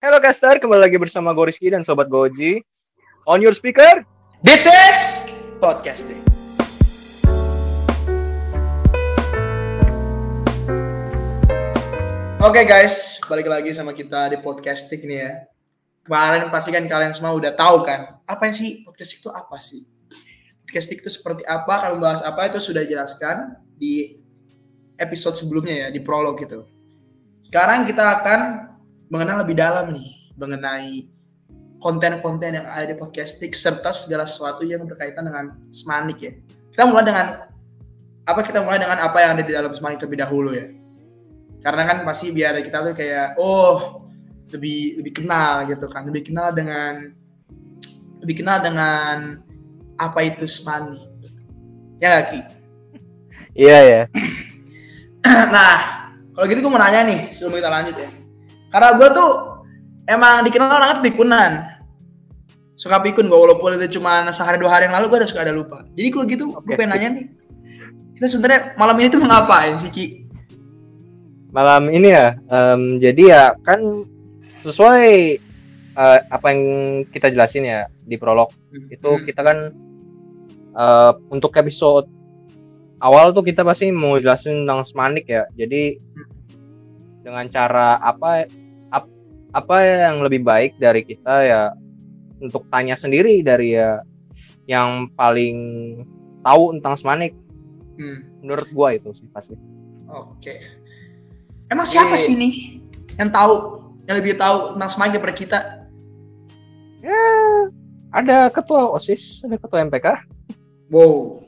Halo Caster, kembali lagi bersama Gorisky dan Sobat Goji. On your speaker, this is PODCASTIC. Oke guys, balik lagi sama kita di PODCASTIC nih ya. Kemarin pastikan kalian semua udah tahu kan, apa sih PODCASTIC itu apa sih? PODCASTIC itu seperti apa, kalau membahas apa itu sudah jelaskan di episode sebelumnya ya, di prolog gitu. Sekarang kita akan mengenal lebih dalam nih mengenai konten-konten yang ada di PODCASTIC serta segala sesuatu yang berkaitan dengan SMANIC ya. Kita mulai dengan apa yang ada di dalam SMANIC terlebih dahulu ya. Karena kan pasti biar kita tuh kayak lebih kenal gitu kan, lebih kenal dengan apa itu SMANIC. Ya enggak, Ki? Iya ya. Nah, kalau gitu gue mau nanya nih sebelum kita lanjut ya. Karena gue tuh emang dikenal orangnya tuh pikunan. Suka pikun gue, walaupun itu cuma sehari dua hari yang lalu gue udah suka ada lupa. Jadi kalau gitu gue pengen nanya nih, kita sebenarnya malam ini tuh ngapain sih, Ki? Malam ini ya, jadi ya kan sesuai apa yang kita jelasin ya di prolog. Itu kita kan untuk episode awal tuh kita pasti mau jelasin tentang SMANIC ya. Jadi dengan cara apa yang lebih baik dari kita ya untuk tanya sendiri dari ya yang paling tahu tentang SMANIC. Menurut gua itu sih pasti. Oke. Emang siapa sih nih yang lebih tahu tentang SMANIC daripada kita? Ya, ada ketua OSIS, ada ketua MPK. Wow.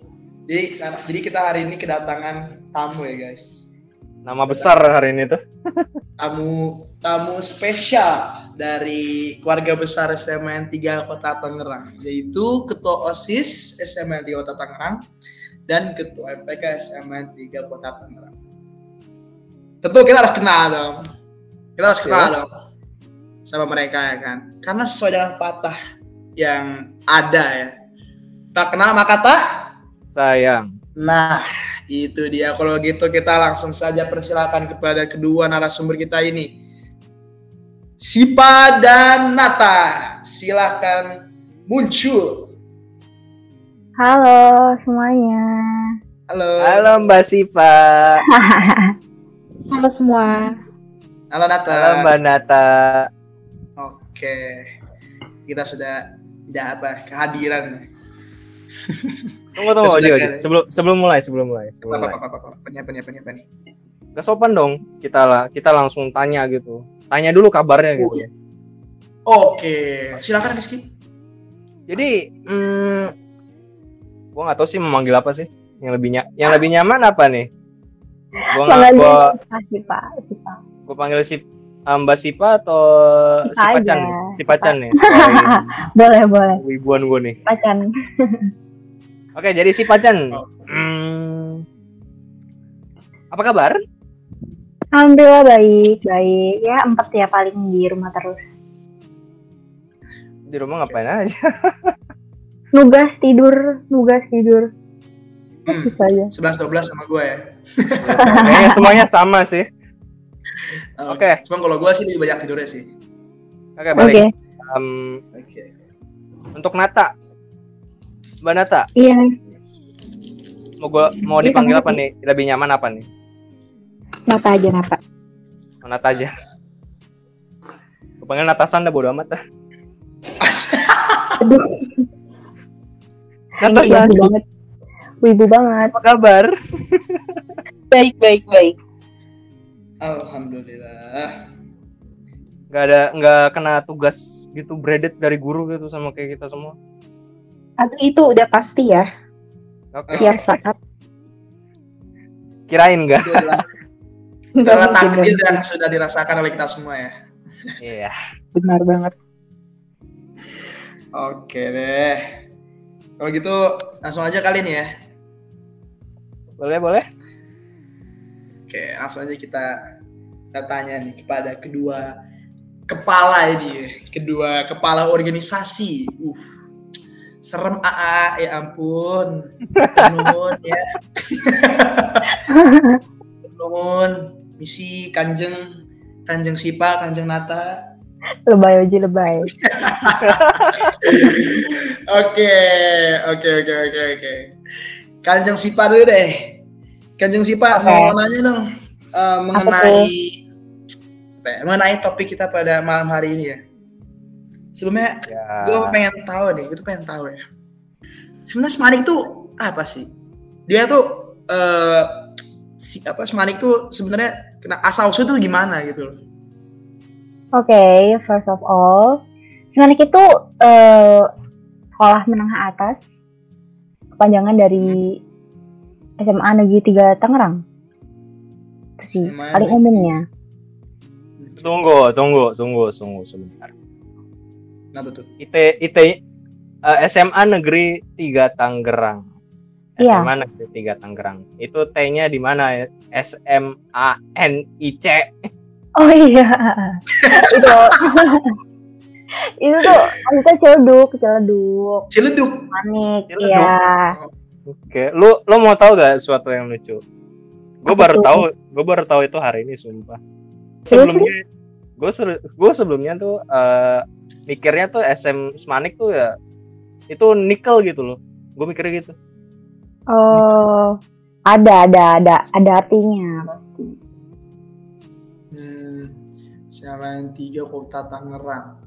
Jadi kita hari ini kedatangan tamu ya, guys. Nama besar hari ini tuh. Tamu spesial dari keluarga besar SMAN 3 Kota Tangerang, yaitu Ketua OSIS SMAN 3 Kota Tangerang dan Ketua MPK SMAN 3 Kota Tangerang. Tentu kita harus kenal dong. Sama mereka ya kan. Karena sesuai dengan patah yang ada ya. Tak kenal maka tak sayang. Nah, itu dia. Kalau gitu kita langsung saja persilakan kepada kedua narasumber kita ini, Shifa dan Nata. Silakan muncul. Halo semuanya. Halo Mbak Shifa. Halo semua. Halo Nata. Halo Mbak Nata. Oke, kita sudah kehadiran. Tunggu aja. Sebelum mulai. Apa nih? Gak sopan dong. Kita langsung tanya gitu. Tanya dulu kabarnya gitu. Iya. Oke, silakan Rizky. Jadi, gua enggak tahu sih memanggil apa sih? Yang lebih nyaman apa nih? Gua Shifa. Gua panggil Mbak Shifa atau Shifa Chan nih. Boleh. Wibuan gua nih. Shifa Chan. Oke, jadi Shifa Chan, apa kabar? Alhamdulillah baik. Ya empet ya, paling di rumah terus. Di rumah ngapain aja? Nugas tidur. Aja. 11-12 sama gue ya. Kayaknya semuanya sama sih. Oke. Cuma kalau gue sih lebih banyak tidurnya sih. Oke, balik. Okay. Untuk Nata. Mbak Nata, iya. Mau dipanggil apa nih? Lebih nyaman apa nih? Nata aja. Oh, Nata aja. Gue panggil Natasan dah, bodo amat dah. Aduh. Natasan. Wibu banget. Apa kabar? Baik. Alhamdulillah. Nggak kena tugas gitu braided dari guru gitu sama kayak kita semua. Aduh, itu udah pasti ya. Oke. Tiap saat. Kirain enggak? Karena takdir yang sudah dirasakan oleh kita semua ya. Iya. Benar banget. Oke deh. Kalau gitu langsung aja kali ini ya. Boleh. Oke, langsung aja kita tanya nih kepada kedua kepala organisasi. Serem AA, ya ampun. Nun, misi Kanjeng Shifa, Kanjeng Nata. Lebay Oji, lebay. Oke. Kanjeng Shifa dulu deh. Kanjeng Shifa, mau nanya dong mengenai topik kita pada malam hari ini ya. Sebelumnya gue pengen tahu ya. Sebenarnya Smanic tuh apa sih? Dia tuh Smanic tuh sebenarnya asal usul tuh gimana gitu loh. Oke, first of all, Smanic itu sekolah menengah atas, kepanjangan dari SMA Negeri 3 Tangerang. Sih, paling umumnya. Tunggu sebentar. Nah, betul. SMA Negeri 3 Tangerang. Iya. SMA Negeri 3 Tangerang. Itu T-nya di mana? SMANIC. Oh iya. Itu tuh kita Ciledug. Ciledug. Manik, iya. Oke, lu mau tahu gak sesuatu yang lucu? Gue baru tahu itu hari ini, sumpah. Sebelumnya gue sebelumnya tuh mikirnya tuh SM Smanic tuh ya itu nikel gitu loh, gue mikirnya gitu. Oh, ada artinya pasti. SMAN 3 Kota Tangerang.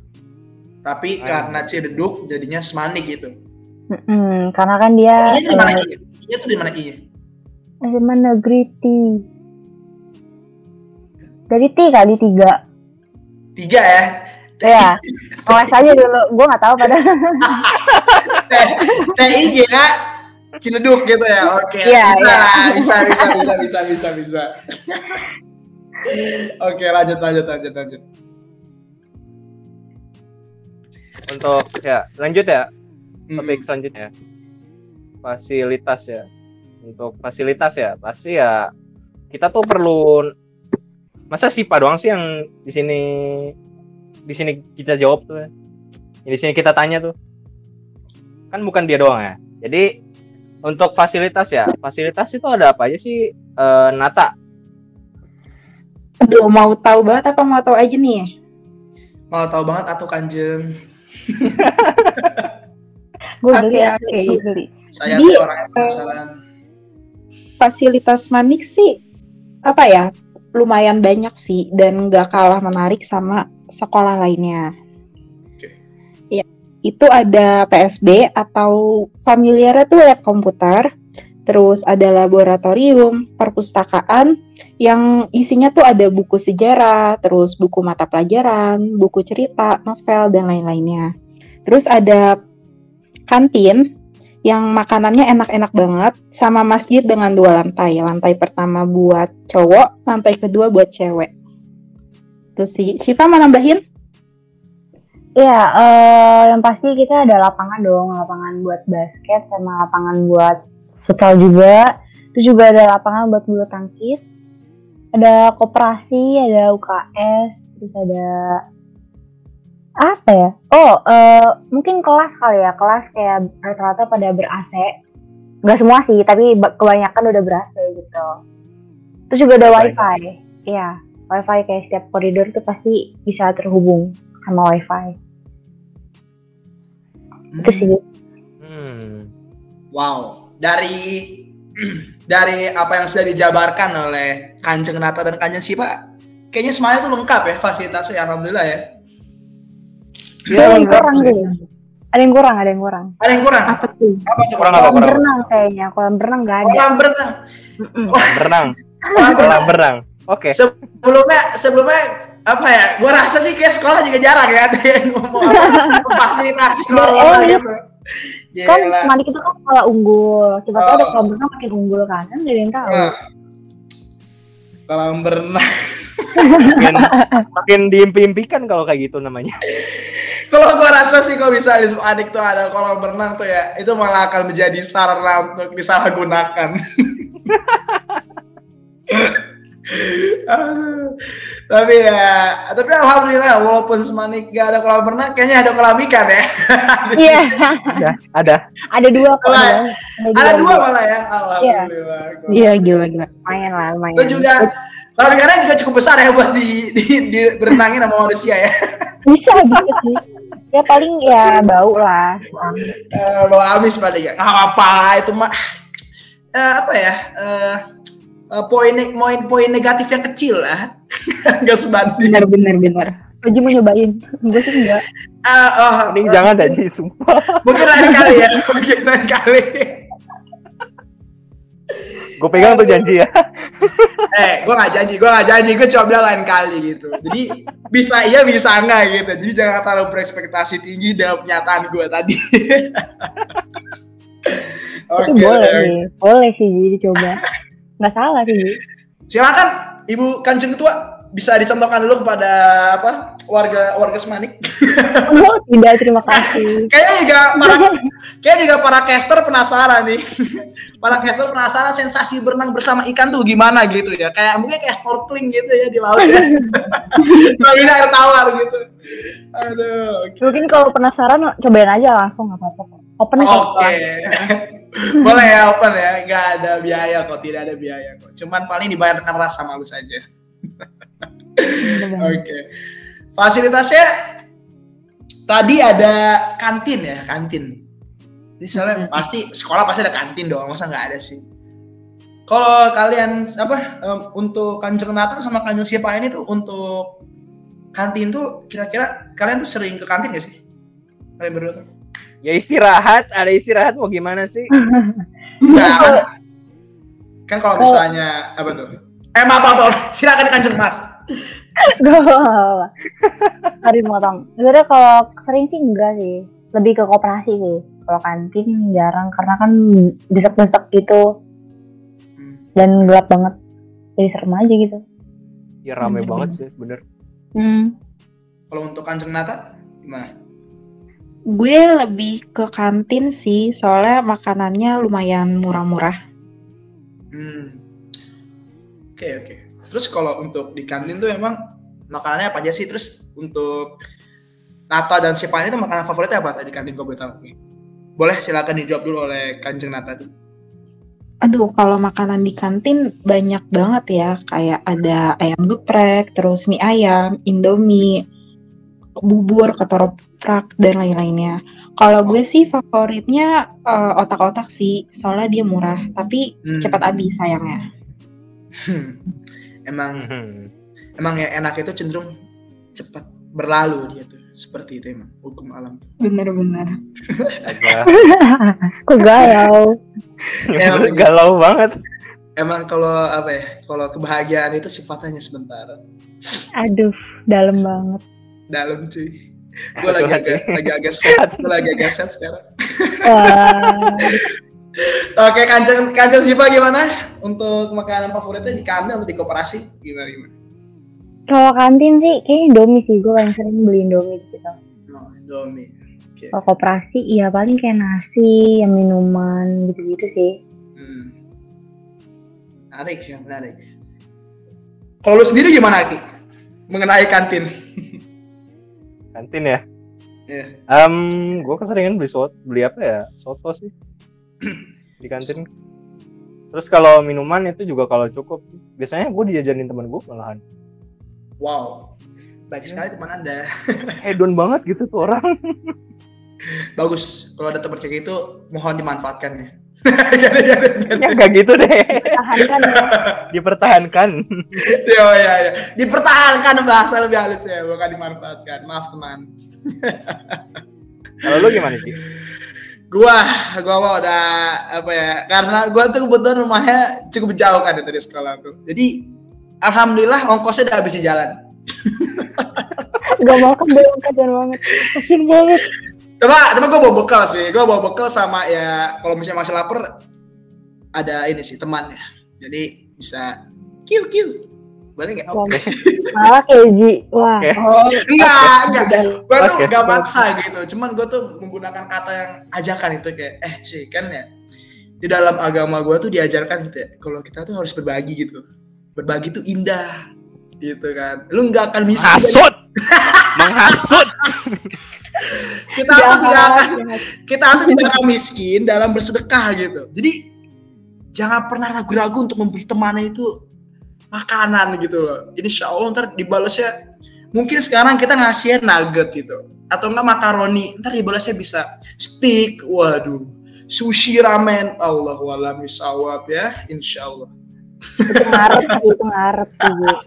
Tapi karena Ciledug jadinya Smanic gitu. Karena kan dia. Ini di mana ini? Dia tuh di mana ini? SMA Negeri kali 3 ya? Iya, oles aja dulu, gue gak tahu padahal TIG ya, Ciledug gitu ya, oke, bisa Oke, lanjut untuk topik selanjutnya fasilitas ya. Untuk fasilitas ya, pasti ya kita tuh perlu, masa Shifa doang sih yang di sini kita jawab tuh ya? Di sini kita tanya tuh kan bukan dia doang ya. Jadi untuk fasilitas ya, fasilitas itu ada apa aja sih Nata? Aduh, mau tahu banget apa mau tahu aja nih? Mau tahu banget atau kanjeng? Gue beli. Saya tuh orang yang penasaran. Fasilitas Smanic sih apa ya, lumayan banyak sih dan nggak kalah menarik sama sekolah lainnya. Ya, itu ada PSB atau familiarnya tuh lab komputer, terus ada laboratorium, perpustakaan yang isinya tuh ada buku sejarah, terus buku mata pelajaran, buku cerita, novel dan lain-lainnya. Terus ada kantin yang makanannya enak-enak banget, sama masjid dengan 2 lantai. Lantai pertama buat cowok, lantai kedua buat cewek. Terus Shifa mau nambahin? Iya, yang pasti kita ada lapangan dong, lapangan buat basket sama lapangan buat futsal juga. Terus juga ada lapangan buat bulu tangkis. Ada koperasi, ada UKS, terus ada apa ya? Mungkin kelas kali ya, kelas kayak rata-rata pada ber-AC. Gak semua sih, tapi kebanyakan udah ber-AC gitu. Terus juga ada wifi. Iya, wifi kayak setiap koridor tuh pasti bisa terhubung sama wifi. Itu sih. Wow, dari apa yang sudah dijabarkan oleh Kanjeng Nata dan Kanjeng Shifa, kayaknya semuanya tuh lengkap ya fasilitasnya, alhamdulillah ya. Ya, Ada yang kurang. Apa tuh? Kolam berenang kayaknya. Kolam berenang nggak ada. Kolam berenang. Oke. Sebelumnya apa ya? Gue rasa sih kayak sekolah juga jarang ya ada yang ngomong fasilitasi kolam gitu. Kan Smanic itu kan sekolah unggul. Coba tuh ada kolam berenang makin unggul kan nggak ada yang tahu. Kolam berenang. makin diimpi-impikan kalau kayak gitu namanya. Kalau gue rasa sih kalau bisa di Smanic tuh ada kolam berenang tuh ya, itu malah akan menjadi sarana untuk disalahgunakan. tapi alhamdulillah walaupun Smanic gak ada kolam berenang, kayaknya ada kolam ikan ya. Iya. Ada 2 kolam. Ada 2 malah ya. Alhamdulillah. Iya, gila. Lumayan lah. Itu juga Lawan karena juga cukup besar ya buat di bertangin sama manusia ya. Bisa gitu sih. Ya paling ya bau lah. Bau amis paling ya. Nggak apa-apa itu mah. Apa ya? Poin negatif yang kecil lah. Nggak sebanding. Benar. Oji mau nyobain. Gue sih enggak. Mending jangan dah sih, sumpah. Mungkin lain kali ya. Gue pegang tuh janji ya. Gue nggak janji, gue coba lain kali gitu. Jadi bisa iya bisa enggak gitu. Jadi jangan terlalu berekspektasi tinggi dalam pernyataan gue tadi. Oke, boleh sih dicoba. Nggak salah sih. Silakan, Ibu Kanjeng Ketua bisa dicontohkan dulu kepada apa warga Smanic. Oh, tidak, terima kasih. Kayaknya juga para caster penasaran nih. Para caster penasaran sensasi berenang bersama ikan tuh gimana gitu ya. Kayak mungkin kayak snorkeling gitu ya di laut ya. Tapi air tawar gitu. Aduh. Okay. Mungkin kalau penasaran cobain aja langsung nggak apa-apa. Open kok. Okay. Boleh ya open ya. Nggak ada biaya kok, tidak ada biaya kok. Cuman paling dibayar dengan rasa malu saja. Oke. Fasilitasnya tadi ada kantin. Jadi soalnya pasti sekolah pasti ada kantin doang, masa nggak ada sih. Kalau kalian apa untuk Kanjeng Nata sama Kanjeng Shifa ini tuh untuk kantin tuh kira-kira kalian tuh sering ke kantin nggak sih? Kalian berdua tuh? Ya istirahat, ada istirahat mau gimana sih? Nah, kan kalau misalnya apa tuh? Maaf, silakan Kanjeng Nata. Gak. Hari motong. Sebenarnya kalau sering sih enggak sih. Lebih ke koperasi sih. Kalau kantin jarang karena kan desek-desek gitu. Dan gelap banget. Jadi serem aja gitu. Ya rame banget sih, bener. Kalau untuk Kanjeng Nata gimana? Gue lebih ke kantin sih, soalnya makanannya lumayan murah-murah. Oke. Terus kalau untuk di kantin tuh emang makanannya apa aja sih? Terus untuk Nata dan Shifa ini tuh makanan favoritnya apa tadi kantin, gue boleh tahu? Boleh silakan dijawab dulu oleh Kanjeng Nata. Aduh, kalau makanan di kantin banyak banget ya. Kayak ada ayam geprek, terus mie ayam, indomie, bubur, ketoprak, dan lain-lainnya. Kalau gue sih favoritnya otak-otak sih, soalnya dia murah. Tapi cepat habis sayangnya. Emang yang enak itu cenderung cepat berlalu dia tuh, seperti itu emang hukum alam. Benar. Kok galau? Emang galau banget. Emang kalau apa ya? Kalau kebahagiaan itu sifatnya sementara. Aduh, dalam banget. Dalam cuy. Gue lagi agak set sekarang. Oke, Kanjeng Shifa gimana? Untuk makanan favoritnya di kantin atau di koperasi? Gimana? Kalau kantin sih kayaknya Indomie sih, gue paling sering beli Indomie di situ. Oh, Indomie. Okay. Kalau koperasi iya paling kayak nasi, yang minuman gitu-gitu sih. Menarik. Kalau lu sendiri gimana, Aki? Mengenai kantin? Kantin ya? Iya. Yeah. Gue keseringan beli apa ya? Soto sih. Di kantin. Terus kalau minuman itu juga kalau cukup, biasanya gue dijajanin teman gue malahan. Wow, baik sekali teman Anda. Hedon banget gitu tuh orang. Bagus, kalau ada teman kayak gitu mohon dimanfaatkan ya. Gak gitu deh. Dipertahankan. Ya. Dipertahankan bahasa lebih halus ya, bukan dimanfaatkan. Maaf teman. Kalau lu gimana sih? Gua mah udah apa ya, karena gua tuh kebetulan rumahnya cukup jauh kan dari sekolah tuh. Jadi alhamdulillah ongkosnya udah habis di jalan. Gak mau kembali kajian banget. Kasian banget. Coba gua bawa bekal sih. Gua bawa bekal sama ya kalau misalnya masih lapar ada ini sih temannya. Jadi bisa kiu. Boleh nggak? Oke. Malah keji. Wah. Enggak. Gue tuh nggak maksa gitu. Cuman gue tuh menggunakan kata yang ajakan itu kayak, cuy kan ya. Di dalam agama gue tuh diajarkan gitu ya. Kalau kita tuh harus berbagi gitu. Berbagi tuh indah. Gitu kan. Lu nggak akan miskin. Menghasut. Kita tuh tidak akan miskin dalam bersedekah gitu. Jadi jangan pernah ragu-ragu untuk memberi temannya itu makanan gitu loh. Insya Allah ntar dibalasnya mungkin sekarang kita ngasih nugget gitu, atau enggak makaroni, ntar dibalasnya bisa steak, waduh, sushi, ramen, Allahu a'lam bishawab ya, insya Allah. Itu ngarep tuh.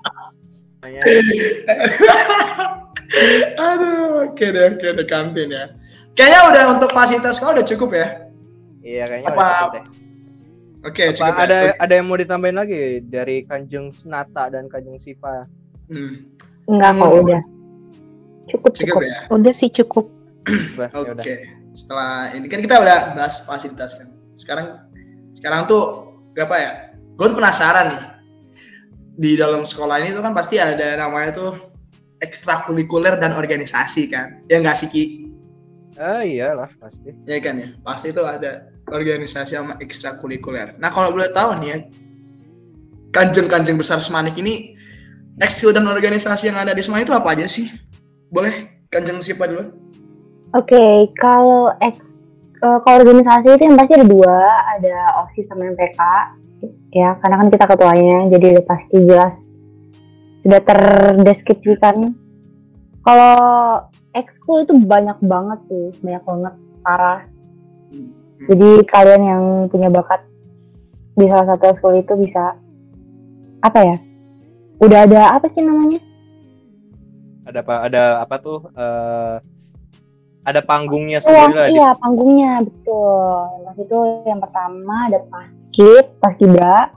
Aduh, oke deh, kantin ya. Kayaknya udah untuk fasilitas kau udah cukup ya? Iya, kayaknya apa, udah cukup deh. Oke, cukup ya. Ada yang mau ditambahin lagi dari Kanjeng Nata dan Kanjeng Shifa? Enggak kok, udah. Cukup ya? Udah sih cukup. Oke. Setelah ini kan kita udah bahas fasilitas kan. Sekarang tuh apa ya? Gue tuh penasaran nih. Di dalam sekolah ini tuh kan pasti ada namanya tuh ekstrakurikuler dan organisasi kan. Ya enggak sih, Ki? Iyalah pasti. Ya kan ya. Pasti itu ada organisasi sama ekstrakurikuler. Nah, kalau boleh tahu nih ya, kanjeng-kanjeng besar Smanic ini ekskul dan organisasi yang ada di Smanic itu apa aja sih? Boleh Kanjeng Shifa dulu? Oke, kalau organisasi itu yang pasti ada dua, ada OSIS sama MPK. Ya, karena kan kita ketuanya, jadi udah pasti jelas sudah terdeskripsikan. Kalau ekskul itu banyak banget parah. Jadi kalian yang punya bakat di salah satu ekskul itu bisa apa ya? Udah ada apa sih namanya? Ada apa tuh? Ada panggungnya sendiri lah. Iya, panggungnya betul. Mas itu yang pertama ada paskibra,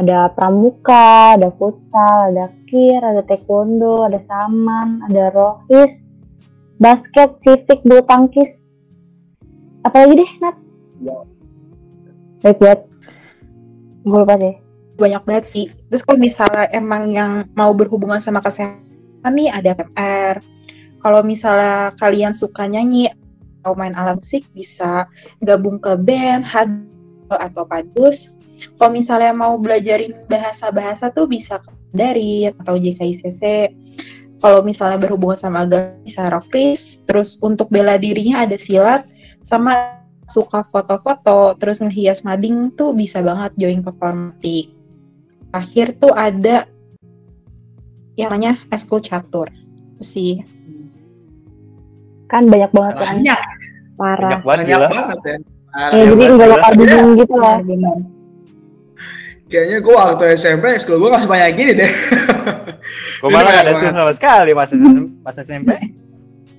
ada pramuka, ada futsal, ada kir, ada taekwondo, ada saman, ada rohis, basket, civic, bulu tangkis. Apa lagi deh, Nat? Ya. Baik banget. Gue lupa deh. Banyak banget sih. Terus kalau misalnya emang yang mau berhubungan sama kesehatan nih ada PMR. Kalau misalnya kalian suka nyanyi atau main alat musik, bisa gabung ke band, atau padus. Kalau misalnya mau belajarin bahasa-bahasa tuh bisa dari atau JKICC. Kalau misalnya berhubungan sama agama, bisa rockris. Terus untuk bela dirinya ada silat, sama suka foto-foto, terus ngehias mading tuh bisa banget join performantik. Akhir tuh ada yang namanya eskul catur sih. Kan banyak banget kan. Parah. Banyak banget ya. Ya jadi enggak bakal bingung gitu lah. Kayaknya gue waktu SMP ekskul gue gak sebanyak gini deh. Gue malah gak ada ekskul sama sekali pas SMP.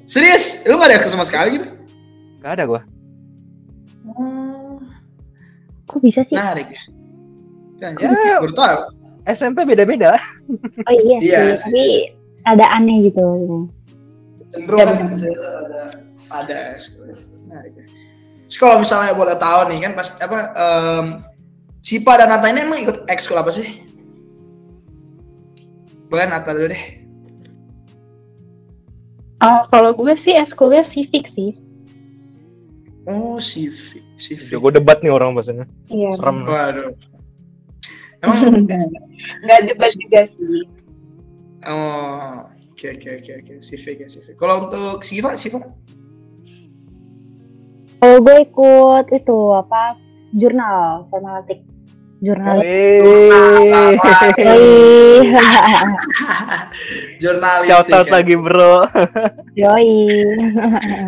Serius? Lu gak ada ekskul sama sekali gitu? Gak ada gue. Kok bisa sih? Menarik ya? Ya, kurang. SMP beda-beda. Oh iya sih, yes. Tapi ada aneh gitu. Cenderung ada menarik ya. Kalau misalnya boleh tahu nih kan pas Shifa dan Nata ini emang ikut ekskul apa sih? Boleh Nata dulu deh. Kalau gue sih ekskulnya civic sih. Oh civic. Gue debat nih orang bahasanya. Iya. Serem. Waduh. Emang nggak debat juga sih. Oh. Oke. Civic. Kalau untuk Shifa? Kalau gue ikut itu jurnal formatik. Jurnalistik. Shout out lagi bro. Yoi.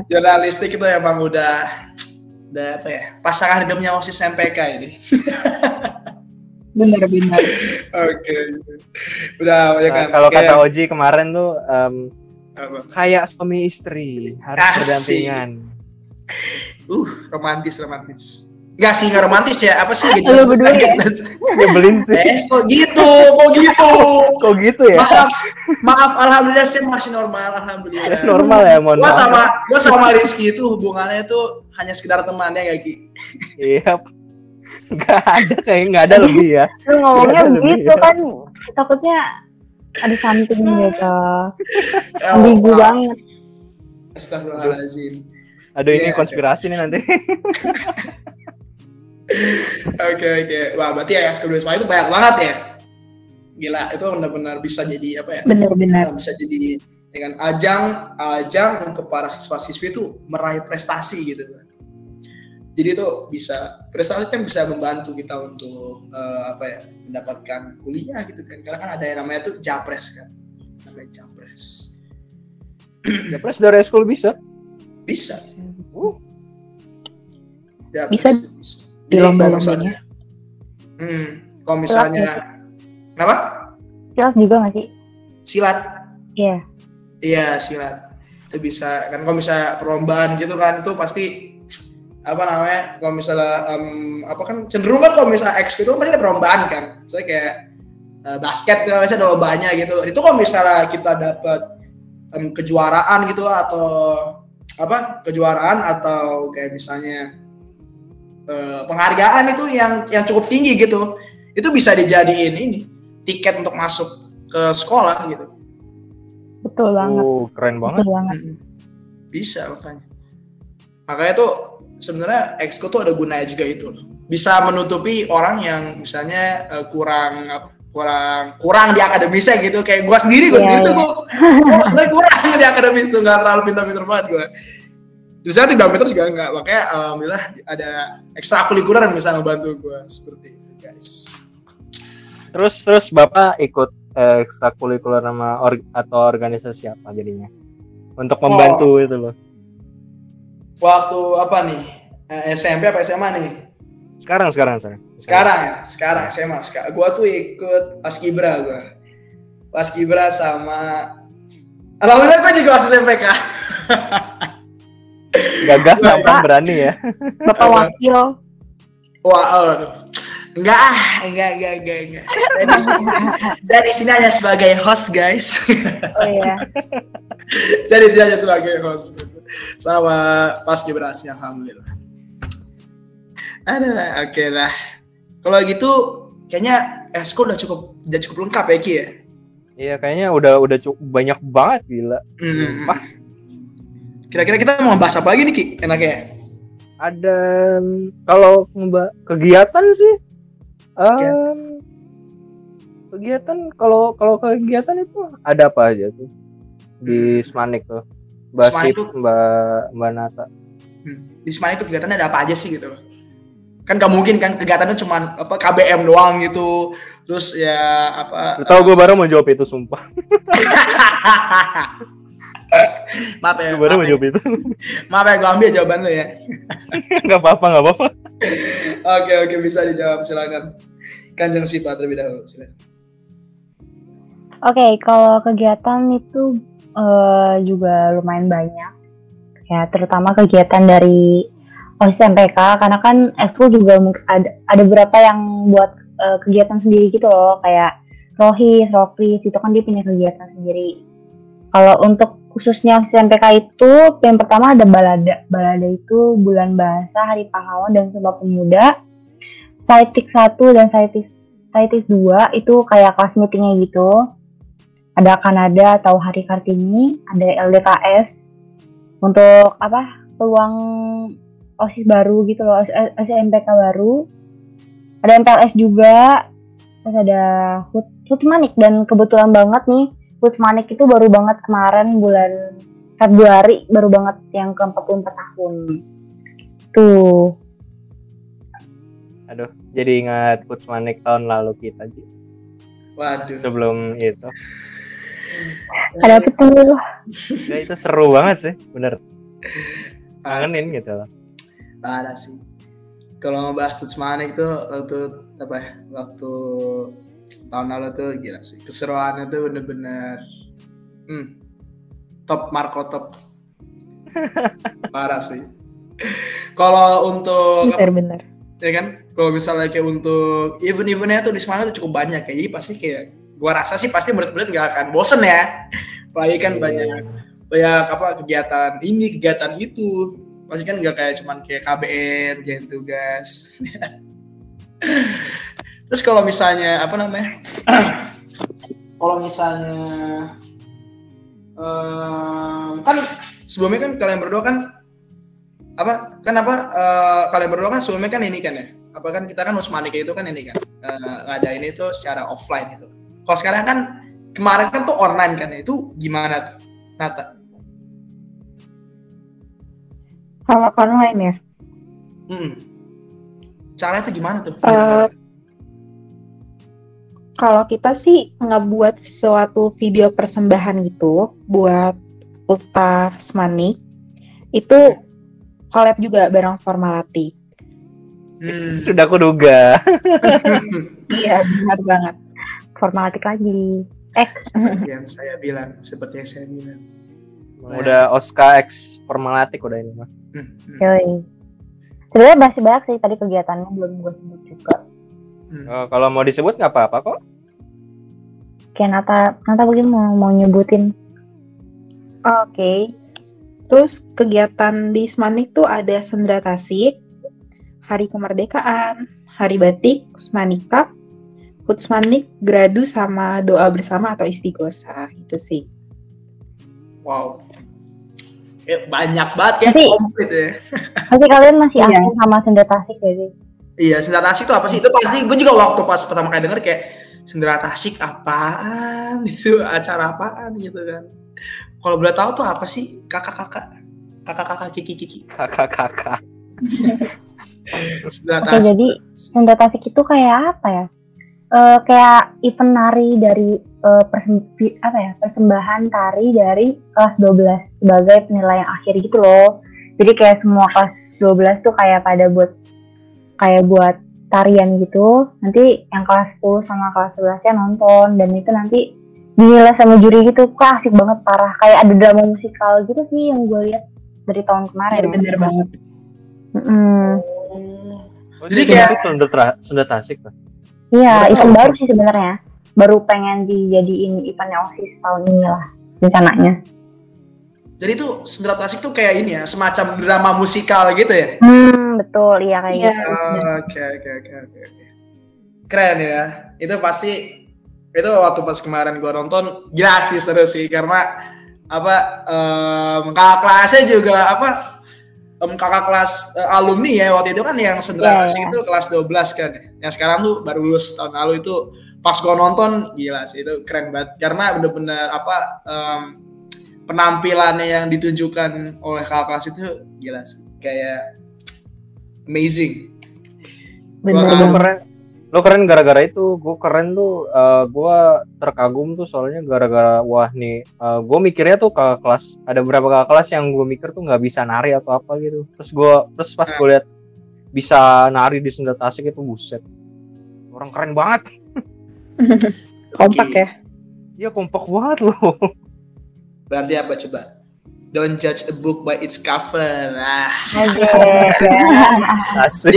Jurnalistik itu emang udah apa ya? Pasangan hidupnya OSIS MPK ini. Benar. Oke. Udah ya kan. Kalau kata Oji kemarin tuh kayak suami istri harus berdampingan. Romantis. Enggak sih, enggak romantis ya. Apa sih gitu? Lu berdua ya? Nyebelin sih. Kok gitu ya? Maaf, alhamdulillah sih masih normal, alhamdulillah. Normal ya, mohon maaf. Gua sama Rizky itu hubungannya tuh hanya sekedar temannya kayak gitu. Iya. Nggak ada lebih ya. Lu ngomongnya begitu kan, takutnya ada something gitu. Ambigu banget. Astagfirullahaladzim. Aduh ini konspirasi nih nanti. Oke. Wah berarti ya ekskul SMA itu banyak banget ya. Gila itu benar-benar bisa jadi apa ya? Benar-benar bisa jadi dengan ajang untuk para siswa-siswi itu meraih prestasi gitu. Jadi itu bisa prestasi kan bisa membantu kita untuk mendapatkan kuliah gitu kan. Karena kan ada yang namanya tuh JAPRES kan. Namanya JAPRES. JAPRES dari school bisa? Bisa. JAPRES, bisa. Jadi lomba-lombanya. Kalau misalnya kenapa? Silat juga enggak sih? Silat. Iya. Iya, silat. Itu bisa kan kalau misalnya perlombaan gitu kan itu pasti kalau misalnya cenderung kan kalau misalnya ekskul itu pasti ada perlombaan kan, misalnya kayak basket itu pasti ada lombanya gitu. Itu kalau misalnya kita dapat kejuaraan gitu atau kejuaraan atau kayak misalnya penghargaan itu yang cukup tinggi gitu, itu bisa dijadiin ini tiket untuk masuk ke sekolah gitu. Betul banget. Keren banget. Betul banget. Bisa makanya tuh sebenarnya exco tuh ada gunanya juga itu, bisa menutupi orang yang misalnya kurang di akademisnya gitu, kayak gue sendiri tuh gue sebenarnya kurang di akademis tuh, nggak terlalu pintar-pintar banget gue. Justru di barometer juga nggak, makanya alhamdulillah ada ekstrakurikuler yang bisa membantu gue seperti itu guys. Terus bapak ikut ekstrakurikuler sama atau organisasi apa jadinya untuk membantu itu loh? Waktu apa nih? SMP apa SMA nih? Sekarang. Sekarang SMA. Gua tuh ikut Paskibra gua. Paskibra sama alhamdulillah gua juga OSIS MPK. Gagah apa berani ya? Bapak wakil. Wah, aduh. Enggak. Saya di sini hanya sebagai host, guys. Oh iya. Saya di sini hanya sebagai host. Sama pas berhasil, alhamdulillah. Oke lah. Kalau gitu, kayaknya eskul udah cukup lengkap ya, Ki ya. Iya, kayaknya udah cukup banyak banget gila. Wah. Kira-kira kita mau bahas apa lagi nih, Ki? Enaknya. Ada kalau kegiatan sih. Kegiatan kalau kegiatan itu ada apa aja tuh di Smanic tuh, Mbak Sip, Mbak Nata. Di Smanic tuh kegiatannya ada apa aja sih gitu? Kan nggak mungkin kan kegiatannya cuma KBM doang gitu. Terus ya gue baru mau jawab itu sumpah. Maaf ya, gue ambil jawaban lo ya. Gak apa-apa. Oke, bisa dijawab, silakan. Kanjeng Shifa terlebih dahulu, silakan. Oke, kalau kegiatan itu juga lumayan banyak ya, terutama kegiatan dari OSIS MPK, karena kan ekskul juga ada beberapa yang buat kegiatan sendiri gitu loh, kayak Rohis, Rohis itu kan dia punya kegiatan sendiri. Kalau untuk khususnya SMPK itu yang pertama ada balada itu bulan bahasa, hari pahlawan dan sumpah pemuda. Saitik 1 dan Saitik 2 itu kayak kelas meetingnya gitu. Ada Kanada atau Hari Kartini, ada LDKS untuk peluang OSIS baru gitu loh, OSIS MPK baru. Ada MPLS juga, terus ada Hut Smanic, dan kebetulan banget nih Hut Smanic itu baru banget kemarin bulan Februari, baru banget yang ke-44 tahun. Tuh. Aduh, jadi ingat Hut Smanic tahun lalu kita. Waduh. Sebelum itu. Ada petunjuk. Ya itu seru banget sih, bener. Kangenin gitu loh. Parah sih. Kalau ngebahas Hut Smanic tuh waktu tahun lalu tuh gila sih, keseruannya tuh bener-bener top. Parah sih. Kalau untuk bener-bener ya kan, kalau misalnya kayak untuk event-eventnya tuh di Semarang tuh cukup banyak ya, jadi pasti kayak gua rasa sih pasti murid-murid gak akan bosen ya, apalagi kan banyak kegiatan ini kegiatan itu, pasti kan gak kayak cuman kayak KBN jalan tugas. Terus kalau misalnya kan sebelumnya kan kalian berdua kan sebelumnya kan ini kan ya kita kan Smanic itu kan ini kan ngadain itu secara offline gitu. Kalau sekarang kan kemarin kan tuh online kan, itu gimana tuh Nata? Kalau online ya? Caranya tuh gimana tuh? Kalau kita sih ngebuat suatu video persembahan gitu buat Hut Smanic itu collab juga bareng Formalati. Sudah aku duga. Iya benar banget. Formalati lagi. Yang saya bilang, seperti yang saya bilang. Udah Oscar X Formalati udah ini mah. Yoi. Sebenarnya masih banyak sih tadi kegiatannya belum gue sebut juga. Oh, kalau mau disebut nggak apa-apa kok. Oke, Nata mungkin mau nyebutin. Oke. Terus kegiatan di Smanic tuh ada Sendratasik, Hari Kemerdekaan, Hari Batik, Smanic Cup, Hut Smanic, Gradu, sama Doa Bersama atau Istighosa. Itu sih. Wow. Banyak banget ya, komplit ya. Pasti kalian masih asing sama Sendratasik ya sih? Iya, Sendratasik itu apa sih? Itu pasti gue juga waktu pas pertama kali denger kayak Sendratasik apaan? Itu acara apaan gitu kan. Kalau boleh tahu tuh apa sih? Kakak-kakak kiki-kiki. Kakak-kakak. Oke, jadi Sendratasik itu kayak apa ya? Kayak event nari dari persembahan tari dari kelas 12 sebagai penilaian akhir gitu loh. Jadi kayak semua kelas 12 tuh kayak pada buat tarian gitu, nanti yang kelas 10 sama kelas 11-nya nonton, dan itu nanti dinilai sama juri gitu. Wah, asik banget parah, kayak ada drama musikal gitu sih yang gue lihat dari tahun kemarin. Bener banget. Jadi kayak Sendratasik kan? Iya, event baru sih sebenarnya, baru pengen dijadiin eventnya OSIS tahun ini lah rencananya. Jadi tuh Sendratasik tuh kayak ini ya, semacam drama musikal gitu ya? Betul, iya kayak gitu. Oke. Keren ya. Itu pasti, itu waktu pas kemarin gua nonton, gila sih, seru sih. Karena kakak kelasnya juga kakak kelas alumni ya, waktu itu kan yang Sendratasik itu kelas 12 kan. Yang sekarang tuh baru lulus tahun lalu itu, pas gua nonton, gila sih, itu keren banget. Karena bener-bener penampilannya yang ditunjukkan oleh kakak kelas itu gila sih, kayak amazing. Lo keren gara-gara itu. Gue keren tuh, gue terkagum tuh soalnya gara-gara wah nih, gue mikirnya tuh kakak kelas, ada beberapa kakak kelas yang gue mikir tuh nggak bisa nari atau apa gitu. Terus pas gue lihat bisa nari di Sendratasik itu, buset, orang keren banget. Kompak ya? Iya, kompak banget loh. Berarti apa coba? Don't judge a book by its cover. Asik.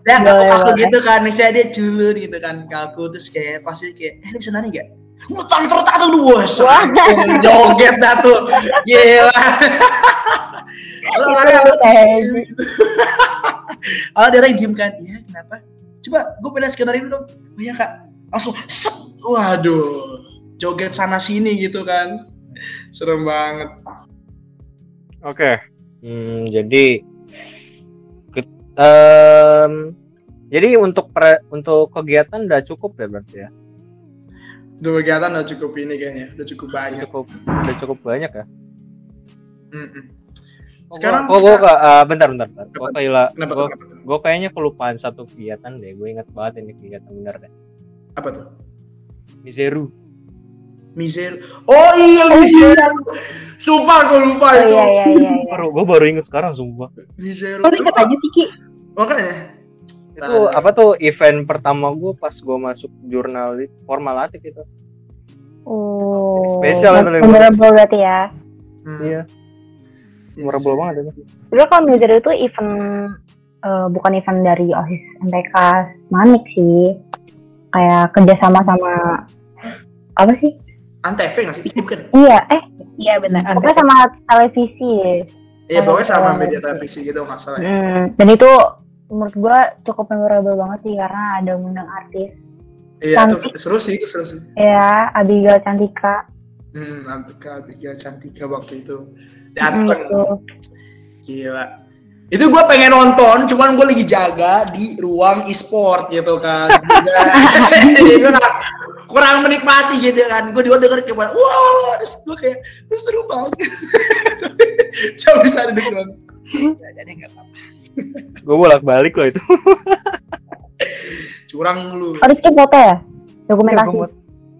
Dia kaku gitu kan, misalnya dia culun gitu kan, kaku terus kayak pasti kayak, bisa nari nggak? Mutang tertato dua, joget dah tuh, gila. Lo nggak tahu? Kalau dia lagi diem kan, iya kenapa? Coba gue pernah skenario dong, banyak kak, langsung sep, waduh, joget sana sini gitu kan. Serem banget. Oke. Jadi jadi untuk kegiatan udah cukup ya berarti ya. Untuk kegiatan udah cukup ini kayaknya, udah cukup banyak. Udah cukup banyak ya. Sekarang bentar. Gue kayaknya kelupaan satu kegiatan deh. Gue ingat banget ini kegiatan benar deh. Apa tuh? Miseru. Oh iya, Miseru. Sumpah gue lupa itu. Iya. Gue baru inget sekarang, sumpah. Miseru. Kok inget aja sih, Ki? Makanya. Itu apa tuh event pertama gue pas gue masuk jurnalis Formalati gitu. Oh. Spesial itu lebih. Memorable berarti ya. Iya. Memorable banget itu. Terus kalau Miseru itu event bukan event dari OSIS MPK Manik sih. Kayak kerjasama sama apa sih? Antv nggak sih? Bukan? Iya benar. Pokoknya sama televisi. Iya, pokoknya sama media televisi gitu masalahnya. Dan itu menurut gue cukup memorable banget sih karena ada undang artis. Iya, itu seru sih. Iya, Abigail Cantika. Abigail Cantika waktu itu. Dateng. Gila. Itu gue pengen nonton, cuman gue lagi jaga di ruang e-sport gitu kan. Jadi gue kurang menikmati gitu kan, gue denger kayak wow, terus gue kayak seru banget. Coba bisa duduk doang. Jadi nggak apa-apa. Gue bolak-balik loh itu. Curang lu. Oh, Rizky foto ya? Dokumentasi. Ya,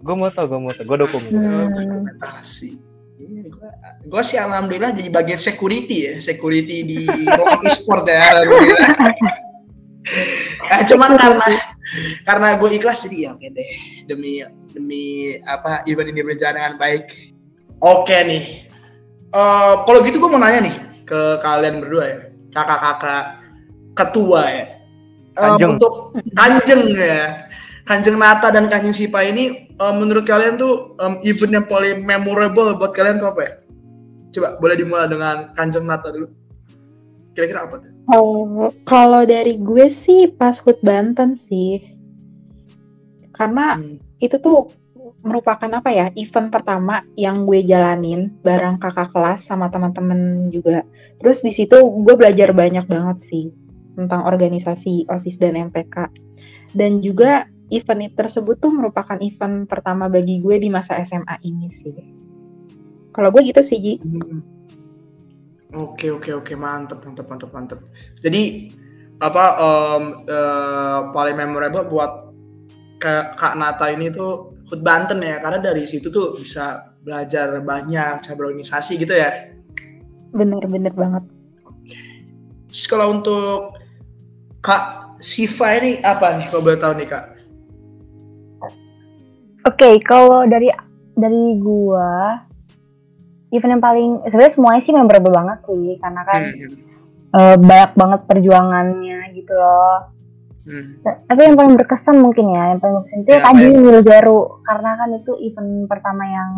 gue mau tau. Gue dokumentasi. Gue sih alhamdulillah jadi bagian security ya. Security di ruang e-sport ya. Alhamdulillah. Cuman karena gue ikhlas jadi ya oke deh. Demi apa event ini berjalan dengan baik. Oke nih. Kalau gitu gue mau nanya nih ke kalian berdua ya. Kakak-kakak ketua ya. Kanjeng. Untuk Kanjeng ya. Kanjeng Nata dan Kanjeng Shifa ini menurut kalian tuh event yang paling memorable buat kalian tuh apa ya? Coba boleh dimulai dengan Kanjeng Nata dulu. Kira-kira apa tuh? Kalau dari gue sih pas Hut Banten sih. Karena itu tuh merupakan apa ya, event pertama yang gue jalanin bareng kakak kelas sama teman-teman juga. Terus di situ gue belajar banyak banget sih tentang organisasi OSIS dan MPK. Dan juga event tersebut tuh merupakan event pertama bagi gue di masa SMA ini sih. Kalau gue gitu sih, Ji. Oke, mantep. Jadi apa paling memorable buat Kak Nata ini tuh Hut Banten ya, karena dari situ tuh bisa belajar banyak cara berorganisasi gitu ya. Bener banget. Oke. Terus kalau untuk Kak Shifa ini apa nih kalau boleh tahu nih Kak? Oke, kalau dari gua event yang paling sebenarnya semuanya sih memorable banget sih, karena kan banyak banget perjuangannya gitu loh. Tapi yang paling berkesan mungkin ya, yang paling berkesan itu tadi Miseru, karena kan itu event pertama yang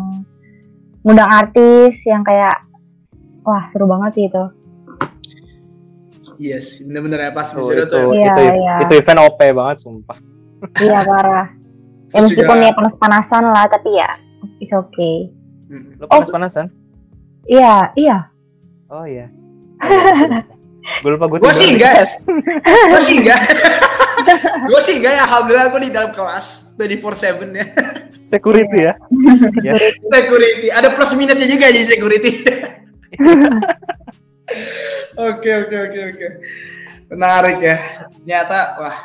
ngundang artis yang kayak wah seru banget sih itu. Yes, benar-benar ya pas Miseru tuh. Itu event OP banget sumpah. Iya parah. Ya, meskipun ya panas-panasan lah, tapi ya it's okay. Lo panas-panasan? Iya. Oh iya. Gue lupa gue sih enggak. Gue sih enggak ya, alhamdulillah gue di dalam kelas 24/7 ya. Security ya. Security. Ada plus minusnya juga jadi security. Oke. Menarik ya. Ternyata wah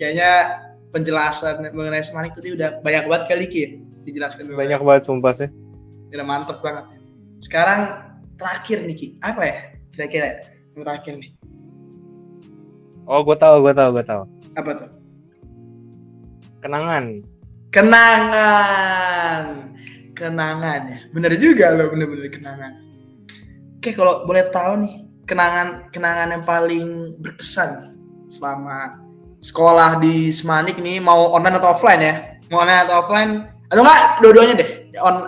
kayaknya penjelasan mengenai SMAN itu udah banyak banget kali Ki. Dijelaskan banyak banget sumpah sih. Udah mantep banget. Sekarang terakhir nih Ki. Apa ya? Kira-kira terakhir nih. Oh, gue tahu. Apa tuh? Kenangan ya. Bener juga lo, bener-bener kenangan. Oke, kalau boleh tahu nih kenangan yang paling berkesan selama sekolah di Smanic nih, mau online atau offline ya? Mau online atau offline? Atau enggak dua-duanya deh.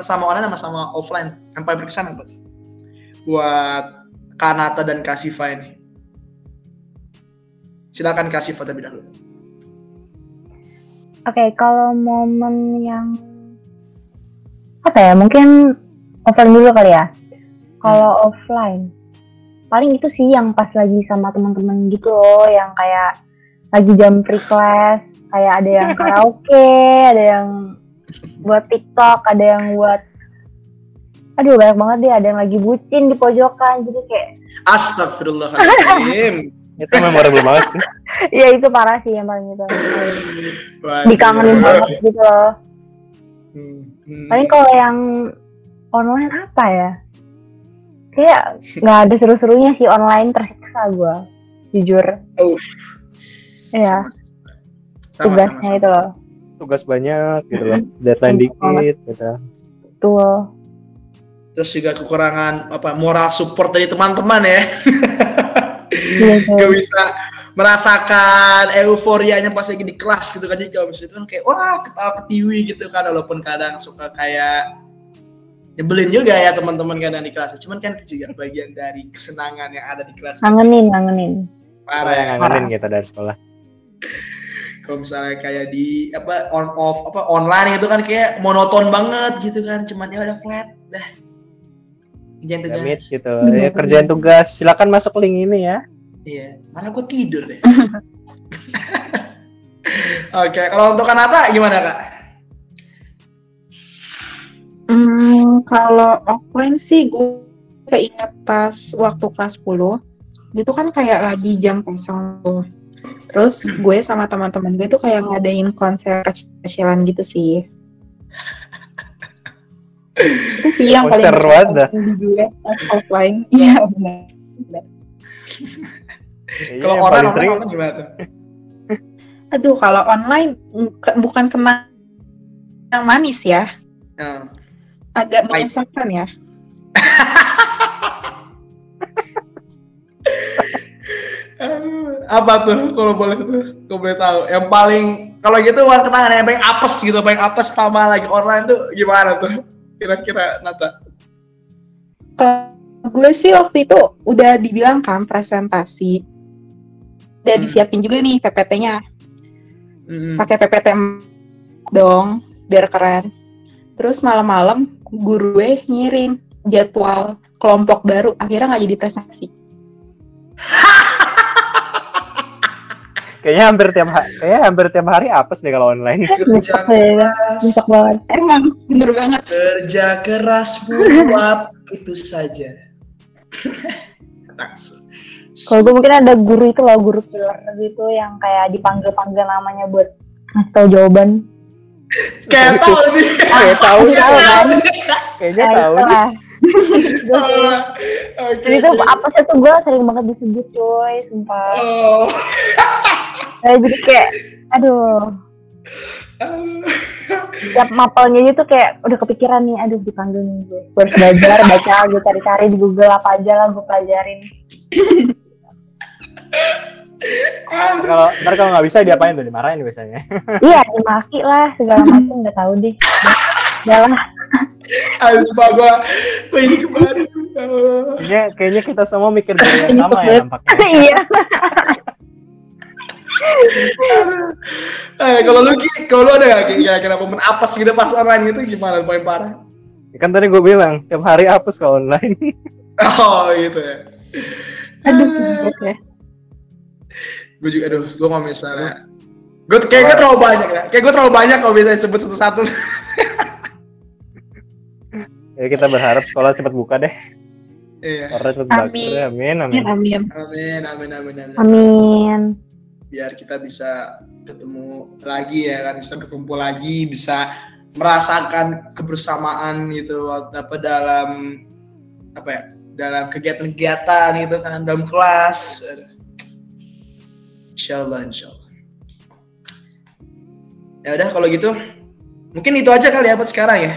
Sama online sama offline yang paling berkesan apa? Buat Kak Nata dan Kak Shifa ini. Silakan Kak Shifa terlebih dahulu. Oke, kalau momen yang apa ya, mungkin offline dulu kali ya. Kalau offline, paling itu sih yang pas lagi sama teman-teman gitu loh, yang kayak lagi jam free class, kayak ada yang karaoke, ada yang buat TikTok, ada yang buat aduh banyak banget deh, ada yang lagi bucin di pojokan, jadi kayak astagfirullahaladzim. Itu memorable banget sih. Ya itu parah sih yang paling itu. Dikangenin banget gitu loh. Paling kalau yang online apa ya? Kayak nggak ada seru-serunya sih online, tersiksa gue, jujur. Iya. Tugasnya itu loh. Tugas banyak gitu loh, deadline dikit gitu. Betul. Terus juga kekurangan apa moral support dari teman-teman ya. Gak bisa merasakan euforianya pas lagi di kelas gitu kan. Jadi kalau misalnya itu kayak wah ketawa ketiwi gitu kan, walaupun kadang suka kayak nyebelin juga ya teman-teman kadang di kelas. Cuman kan itu juga bagian dari kesenangan yang ada di kelas. Ngangenin. Parah. Ngangenin kita dari sekolah. Kalau misalnya kayak di apa on off apa online gitu kan kayak monoton banget gitu kan. Cuman dia udah flat dah. Kerjaan tugas Amit, gitu. Ya, kerjaan tugas silakan masuk link ini ya. Iya, malah gue tidur deh. Oke, kalau untuk Nata gimana Kak? Kalau offline sih gue keinget pas waktu kelas 10 itu kan kayak lagi jam kosong tuh. Terus gue sama teman-teman gue tuh kayak ngadain konser kecil-kecilan gitu sih. Itu sih yang konser paling di gue pas offline. Iya benar. Kalau orang gimana tuh? Aduh, kalau online bukan kena yang manis ya. Agak menyesalkan ya. Apa tuh kalau boleh tuh? Kalau boleh tahu yang paling kalau gitu uang kenangan yang paling apes gitu, paling apes sama lagi online tuh gimana tuh? Kira-kira Nata? Gue sih waktu itu udah dibilang kan presentasi. Udah disiapin juga nih PPT-nya. Pakai PPT dong biar keren. Terus malam-malam guru gue ngirim jadwal kelompok baru, akhirnya enggak jadi presentasi. Kayaknya hampir tiap hari apes deh kalau online. Kerja keras. Emang bener banget. Kerja keras buat itu saja. Kalau gue mungkin ada guru itu loh, guru killer gitu yang kayak dipanggil-panggil namanya buat ngasih tau jawaban. Kayak tahu nih. Kayaknya tahu. Jadi tuh apesnya tuh gue sering banget disebut coy, sumpah. Jadi kayak, aduh. Tiap mapelnya itu kayak udah kepikiran nih, aduh dipanggil nih gue. Gue harus belajar, baca, gue cari-cari di Google apa aja lah gue pelajarin. Ntar kalau nggak bisa diapain tuh, dimarahin biasanya. Iya, dimaki lah segala macam, nggak tahu deh. Udahlah. Aduh, gue ini kemarin. Kayaknya kita semua mikir hal yang sama ya nampaknya. Iya. Kalau lu ada nggak kira-kira momen apes gitu pas online gitu gimana paling parah? Kan tadi gue bilang tiap hari apes kalau online. Oh gitu ya. Aduh sibuk ya. Gue kalau misalnya gue terlalu banyak kalau bisa disebut satu-satu. Ya kita berharap sekolah cepat buka deh. Iya. Amin. Biar kita bisa ketemu lagi ya kan, bisa berkumpul lagi, bisa merasakan kebersamaan gitu dalam kegiatan-kegiatan gitu kan, dalam kelas. Insyaallah. Ya udah kalau gitu, mungkin itu aja kali ya buat sekarang ya.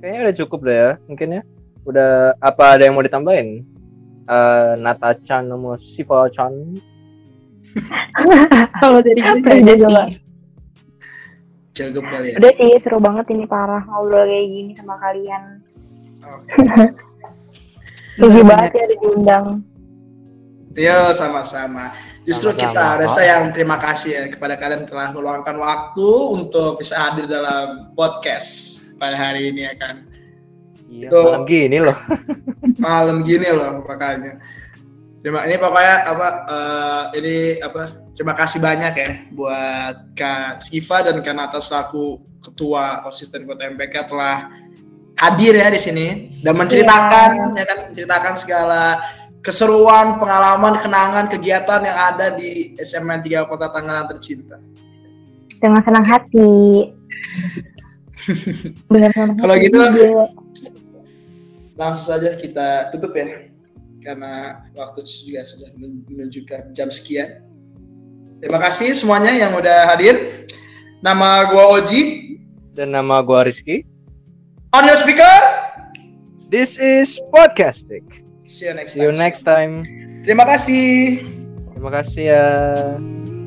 Kayaknya udah cukup deh ya, mungkin ya. Udah, apa ada yang mau ditambahin? Nata-chan sama Shifa-chan? Kalau dari gue sih. Cukup kali ya. Udah sih, seru banget ini parah. Ngobrol kayak gini sama kalian. Rugi banget ya diundang. Yo, sama-sama. Justru kita rasa yang terima kasih ya kepada kalian telah meluangkan waktu untuk bisa hadir dalam podcast pada hari ini ya kan. Iya, itu, malam gini loh makanya. Terima kasih banyak ya buat Kak Shifa dan Kak Nata selaku ketua OSIS dan ketua MPK telah hadir ya di sini dan menceritakan segala keseruan, pengalaman, kenangan, kegiatan yang ada di SMAN 3 Kota Tangerang tercinta. Dengan senang hati. Kalau gitu, langsung saja kita tutup ya, karena waktu juga sudah menunjukkan jam sekian. Terima kasih semuanya yang udah hadir. Nama gua Oji dan nama gua Rizky. On your speaker, this is PODCASTIC. See you next time. Terima kasih ya.